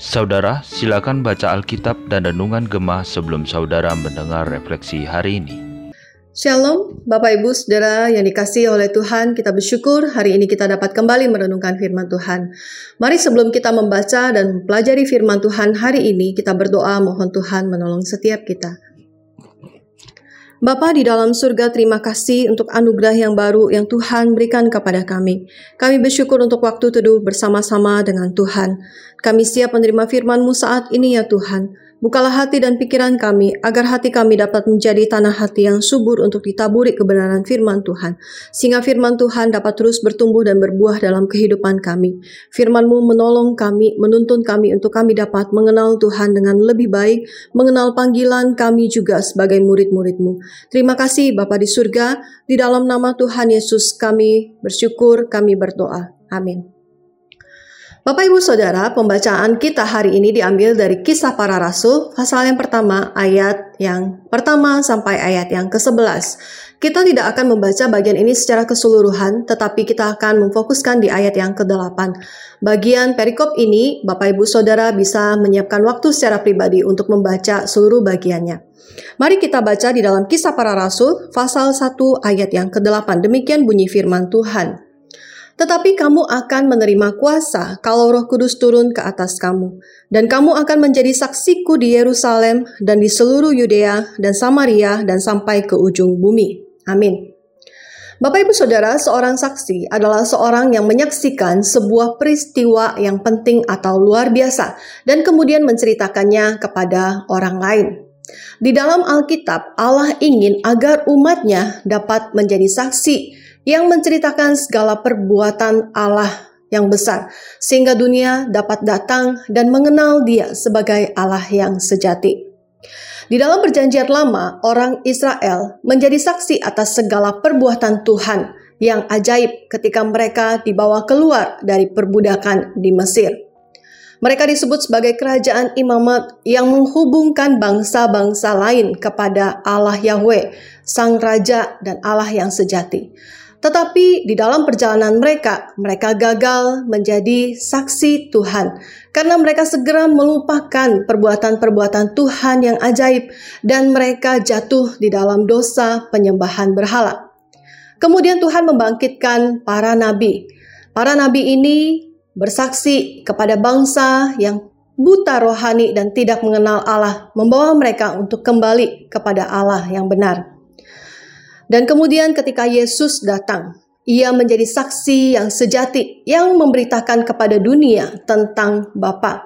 Saudara, silakan baca Alkitab dan Renungan Gemah sebelum saudara mendengar refleksi hari ini. Shalom, Bapak Ibu Saudara yang dikasihi oleh Tuhan, kita bersyukur hari ini kita dapat kembali merenungkan firman Tuhan. Mari sebelum kita membaca dan mempelajari firman Tuhan hari ini, kita berdoa mohon Tuhan menolong setiap kita. Bapa di dalam surga, terima kasih untuk anugerah yang baru yang Tuhan berikan kepada kami. Kami bersyukur untuk waktu teduh bersama-sama dengan Tuhan. Kami siap menerima firman-Mu saat ini ya Tuhan. Bukalah hati dan pikiran kami, agar hati kami dapat menjadi tanah hati yang subur untuk ditaburi kebenaran firman Tuhan. Sehingga firman Tuhan dapat terus bertumbuh dan berbuah dalam kehidupan kami. Firman-Mu menolong kami, menuntun kami untuk kami dapat mengenal Tuhan dengan lebih baik, mengenal panggilan kami juga sebagai murid-murid-Mu. Terima kasih Bapa di surga, di dalam nama Tuhan Yesus kami bersyukur, kami berdoa. Amin. Bapak Ibu Saudara, pembacaan kita hari ini diambil dari Kisah Para Rasul, pasal yang pertama, ayat yang pertama sampai ayat yang ke-11. Kita tidak akan membaca bagian ini secara keseluruhan, tetapi kita akan memfokuskan di ayat yang ke-8. Bagian perikop ini, Bapak Ibu Saudara bisa menyiapkan waktu secara pribadi untuk membaca seluruh bagiannya. Mari kita baca di dalam Kisah Para Rasul, pasal 1 ayat yang ke-8. Demikian bunyi firman Tuhan. Tetapi kamu akan menerima kuasa kalau Roh Kudus turun ke atas kamu. Dan kamu akan menjadi saksiku di Yerusalem dan di seluruh Yudea dan Samaria dan sampai ke ujung bumi. Amin. Bapak Ibu Saudara, seorang saksi adalah seorang yang menyaksikan sebuah peristiwa yang penting atau luar biasa dan kemudian menceritakannya kepada orang lain. Di dalam Alkitab, Allah ingin agar umatnya dapat menjadi saksi yang menceritakan segala perbuatan Allah yang besar, sehingga dunia dapat datang dan mengenal Dia sebagai Allah yang sejati. Di dalam Perjanjian Lama, orang Israel menjadi saksi atas segala perbuatan Tuhan yang ajaib ketika mereka dibawa keluar dari perbudakan di Mesir. Mereka disebut sebagai kerajaan imamat yang menghubungkan bangsa-bangsa lain kepada Allah Yahweh, Sang Raja dan Allah yang sejati. Tetapi di dalam perjalanan mereka gagal menjadi saksi Tuhan karena mereka segera melupakan perbuatan-perbuatan Tuhan yang ajaib dan mereka jatuh di dalam dosa penyembahan berhala. Kemudian Tuhan membangkitkan para nabi. Para nabi ini bersaksi kepada bangsa yang buta rohani dan tidak mengenal Allah, membawa mereka untuk kembali kepada Allah yang benar. Dan kemudian ketika Yesus datang, Ia menjadi saksi yang sejati yang memberitakan kepada dunia tentang Bapa.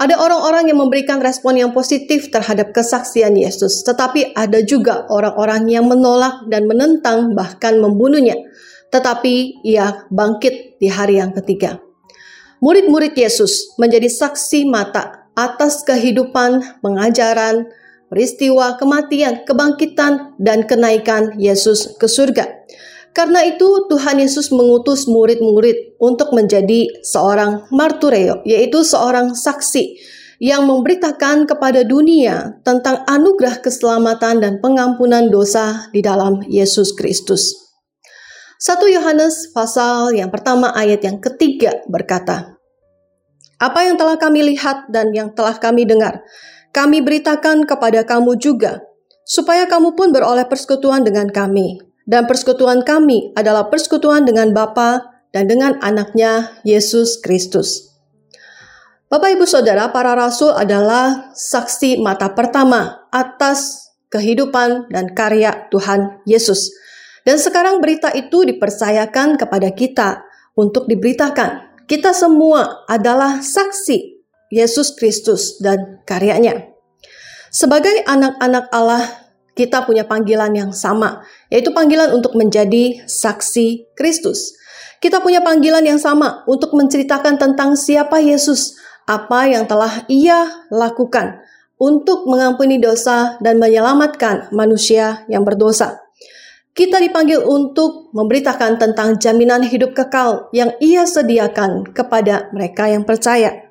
Ada orang-orang yang memberikan respon yang positif terhadap kesaksian Yesus, tetapi ada juga orang-orang yang menolak dan menentang bahkan membunuhnya. Tetapi Ia bangkit di hari yang ketiga. Murid-murid Yesus menjadi saksi mata atas kehidupan, pengajaran, peristiwa kematian, kebangkitan, dan kenaikan Yesus ke surga. Karena itu Tuhan Yesus mengutus murid-murid untuk menjadi seorang martureo, yaitu seorang saksi yang memberitakan kepada dunia tentang anugerah keselamatan dan pengampunan dosa di dalam Yesus Kristus. 1 Yohanes pasal yang pertama ayat yang ketiga berkata, "Apa yang telah kami lihat dan yang telah kami dengar, kami beritakan kepada kamu juga, supaya kamu pun beroleh persekutuan dengan kami. Dan persekutuan kami adalah persekutuan dengan Bapa dan dengan Anak-Nya, Yesus Kristus." Bapak Ibu Saudara, para rasul adalah saksi mata pertama atas kehidupan dan karya Tuhan Yesus. Dan sekarang berita itu dipercayakan kepada kita untuk diberitakan. Kita semua adalah saksi Yesus Kristus dan karyanya. Sebagai anak-anak Allah, kita punya panggilan yang sama, yaitu panggilan untuk menjadi saksi Kristus. Kita punya panggilan yang sama untuk menceritakan tentang siapa Yesus, apa yang telah Ia lakukan untuk mengampuni dosa dan menyelamatkan manusia yang berdosa. Kita dipanggil untuk memberitakan tentang jaminan hidup kekal yang Ia sediakan kepada mereka yang percaya.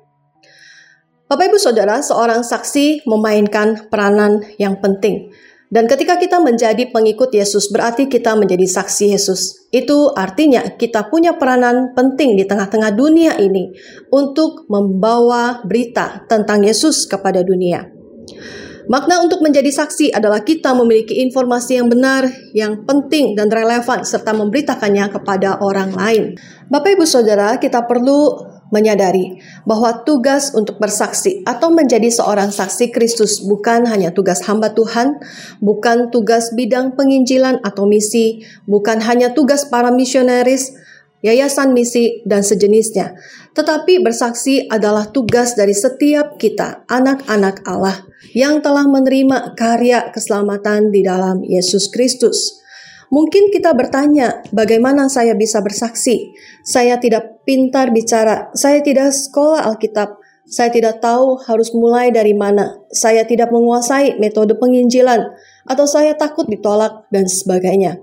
Bapak Ibu Saudara, seorang saksi memainkan peranan yang penting. Dan ketika kita menjadi pengikut Yesus, berarti kita menjadi saksi Yesus. Itu artinya kita punya peranan penting di tengah-tengah dunia ini untuk membawa berita tentang Yesus kepada dunia. Makna untuk menjadi saksi adalah kita memiliki informasi yang benar, yang penting dan relevan, serta memberitakannya kepada orang lain. Bapak Ibu Saudara, kita perlu menyadari bahwa tugas untuk bersaksi atau menjadi seorang saksi Kristus bukan hanya tugas hamba Tuhan, bukan tugas bidang penginjilan atau misi, bukan hanya tugas para misionaris, yayasan misi, dan sejenisnya. Tetapi bersaksi adalah tugas dari setiap kita, anak-anak Allah, yang telah menerima karya keselamatan di dalam Yesus Kristus. Mungkin kita bertanya, bagaimana saya bisa bersaksi? Saya tidak pintar bicara, saya tidak sekolah Alkitab, saya tidak tahu harus mulai dari mana, saya tidak menguasai metode penginjilan, atau saya takut ditolak, dan sebagainya.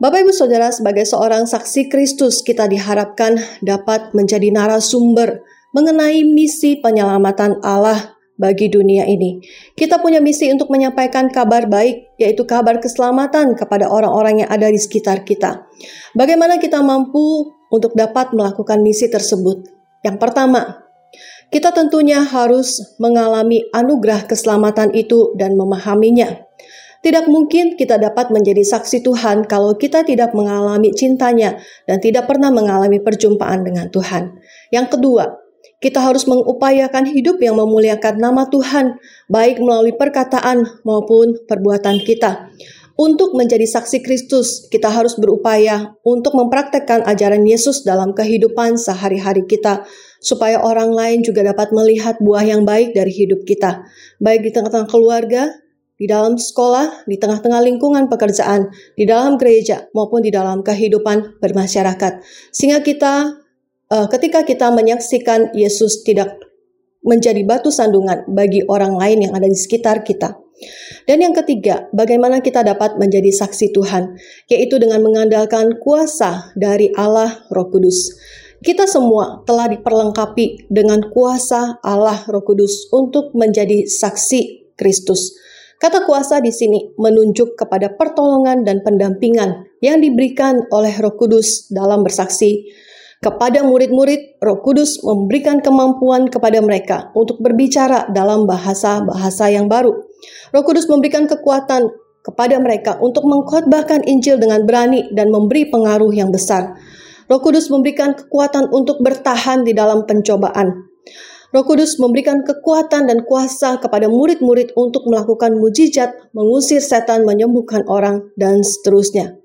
Bapak Ibu Saudara, sebagai seorang saksi Kristus, kita diharapkan dapat menjadi narasumber mengenai misi penyelamatan Allah bagi dunia ini. Kita punya misi untuk menyampaikan kabar baik, yaitu kabar keselamatan kepada orang-orang yang ada di sekitar kita. Bagaimana kita mampu untuk dapat melakukan misi tersebut? Yang pertama, kita tentunya harus mengalami anugerah keselamatan itu dan memahaminya. Tidak mungkin kita dapat menjadi saksi Tuhan kalau kita tidak mengalami cintanya dan tidak pernah mengalami perjumpaan dengan Tuhan. Yang kedua, kita harus mengupayakan hidup yang memuliakan nama Tuhan, baik melalui perkataan maupun perbuatan kita. Untuk menjadi saksi Kristus, kita harus berupaya untuk mempraktekkan ajaran Yesus dalam kehidupan sehari-hari kita, supaya orang lain juga dapat melihat buah yang baik dari hidup kita, baik di tengah-tengah keluarga, di dalam sekolah, di tengah-tengah lingkungan pekerjaan, di dalam gereja, maupun di dalam kehidupan bermasyarakat. Sehingga kita, ketika kita menyaksikan Yesus, tidak menjadi batu sandungan bagi orang lain yang ada di sekitar kita. Dan yang ketiga, bagaimana kita dapat menjadi saksi Tuhan, yaitu dengan mengandalkan kuasa dari Allah Roh Kudus. Kita semua telah diperlengkapi dengan kuasa Allah Roh Kudus untuk menjadi saksi Kristus. Kata kuasa di sini menunjuk kepada pertolongan dan pendampingan yang diberikan oleh Roh Kudus dalam bersaksi. Kepada murid-murid, Roh Kudus memberikan kemampuan kepada mereka untuk berbicara dalam bahasa-bahasa yang baru. Roh Kudus memberikan kekuatan kepada mereka untuk mengkhotbahkan Injil dengan berani dan memberi pengaruh yang besar. Roh Kudus memberikan kekuatan untuk bertahan di dalam pencobaan. Roh Kudus memberikan kekuatan dan kuasa kepada murid-murid untuk melakukan mujizat, mengusir setan, menyembuhkan orang, dan seterusnya.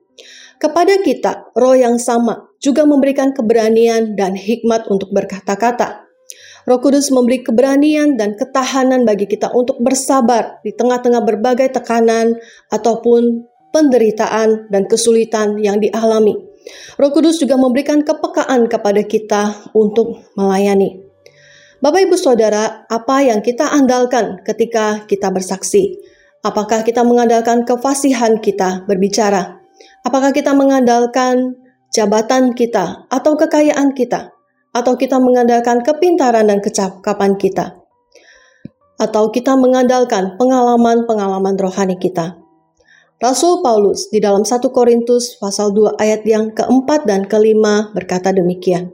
Kepada kita, Roh yang sama juga memberikan keberanian dan hikmat untuk berkata-kata. Roh Kudus memberi keberanian dan ketahanan bagi kita untuk bersabar di tengah-tengah berbagai tekanan ataupun penderitaan dan kesulitan yang dialami. Roh Kudus juga memberikan kepekaan kepada kita untuk melayani. Bapak Ibu Saudara, apa yang kita andalkan ketika kita bersaksi? Apakah kita mengandalkan kefasihan kita berbicara? Apakah kita mengandalkan jabatan kita atau kekayaan kita? Atau kita mengandalkan kepintaran dan kecakapan kita? Atau kita mengandalkan pengalaman-pengalaman rohani kita? Rasul Paulus di dalam 1 Korintus pasal 2 ayat yang keempat dan kelima berkata demikian.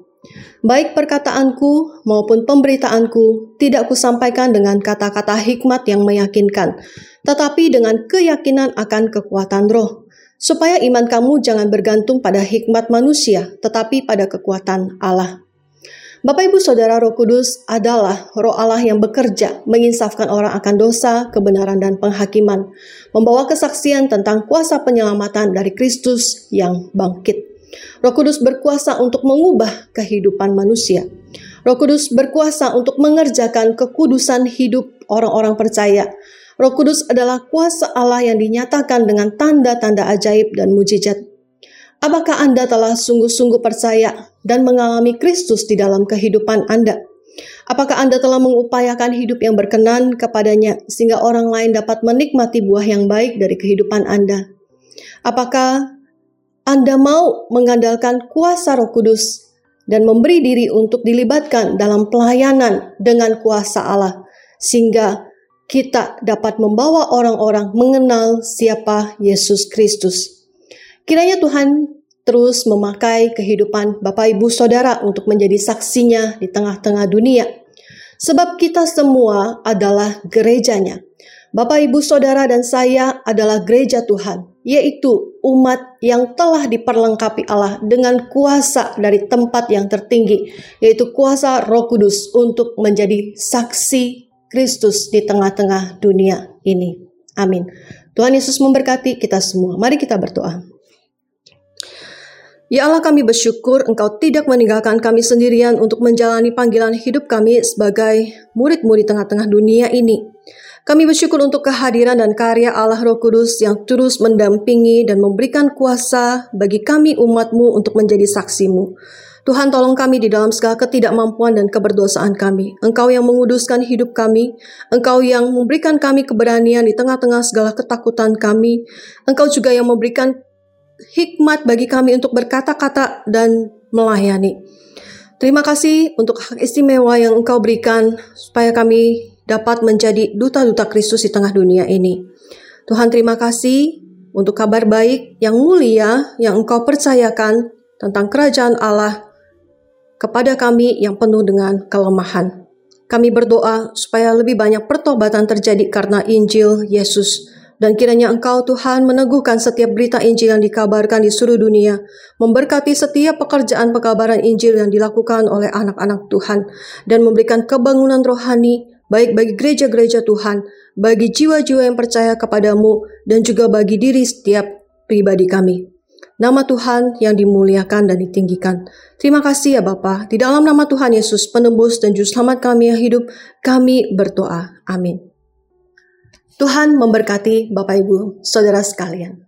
Baik perkataanku maupun pemberitaanku tidak kusampaikan dengan kata-kata hikmat yang meyakinkan, tetapi dengan keyakinan akan kekuatan roh, supaya iman kamu jangan bergantung pada hikmat manusia, tetapi pada kekuatan Allah. Bapak Ibu Saudara, Roh Kudus adalah Roh Allah yang bekerja menginsafkan orang akan dosa, kebenaran, dan penghakiman, membawa kesaksian tentang kuasa penyelamatan dari Kristus yang bangkit. Roh Kudus berkuasa untuk mengubah kehidupan manusia. Roh Kudus berkuasa untuk mengerjakan kekudusan hidup orang-orang percaya. Roh Kudus adalah kuasa Allah yang dinyatakan dengan tanda-tanda ajaib dan mujizat. Apakah Anda telah sungguh-sungguh percaya dan mengalami Kristus di dalam kehidupan Anda? Apakah Anda telah mengupayakan hidup yang berkenan kepadanya sehingga orang lain dapat menikmati buah yang baik dari kehidupan Anda? Apakah Anda mau mengandalkan kuasa Roh Kudus dan memberi diri untuk dilibatkan dalam pelayanan dengan kuasa Allah, sehingga kita dapat membawa orang-orang mengenal siapa Yesus Kristus. Kiranya Tuhan terus memakai kehidupan Bapak Ibu Saudara untuk menjadi saksinya di tengah-tengah dunia. Sebab kita semua adalah gerejanya. Bapak Ibu Saudara dan saya adalah gereja Tuhan, yaitu umat yang telah diperlengkapi Allah dengan kuasa dari tempat yang tertinggi, yaitu kuasa Roh Kudus untuk menjadi saksi Kristus di tengah-tengah dunia ini. Amin. Tuhan Yesus memberkati kita semua. Mari kita berdoa. Ya Allah, kami bersyukur Engkau tidak meninggalkan kami sendirian untuk menjalani panggilan hidup kami sebagai murid-murid di tengah-tengah dunia ini. Kami bersyukur untuk kehadiran dan karya Allah Roh Kudus yang terus mendampingi dan memberikan kuasa bagi kami umat-Mu untuk menjadi saksi-Mu. Tuhan, tolong kami di dalam segala ketidakmampuan dan keberdosaan kami. Engkau yang menguduskan hidup kami. Engkau yang memberikan kami keberanian di tengah-tengah segala ketakutan kami. Engkau juga yang memberikan hikmat bagi kami untuk berkata-kata dan melayani. Terima kasih untuk hak istimewa yang Engkau berikan supaya kami dapat menjadi duta-duta Kristus di tengah dunia ini. Tuhan, terima kasih untuk kabar baik yang mulia yang Engkau percayakan tentang kerajaan Allah kepada kami yang penuh dengan kelemahan. Kami berdoa supaya lebih banyak pertobatan terjadi karena Injil Yesus. Dan kiranya Engkau Tuhan meneguhkan setiap berita Injil yang dikabarkan di seluruh dunia, memberkati setiap pekerjaan pekabaran Injil yang dilakukan oleh anak-anak Tuhan, dan memberikan kebangunan rohani baik bagi gereja-gereja Tuhan, bagi jiwa-jiwa yang percaya kepadamu, dan juga bagi diri setiap pribadi kami. Nama Tuhan yang dimuliakan dan ditinggikan. Terima kasih ya Bapa. Di dalam nama Tuhan Yesus, penebus dan juru selamat kami yang hidup, kami berdoa. Amin. Tuhan memberkati Bapak Ibu Saudara sekalian.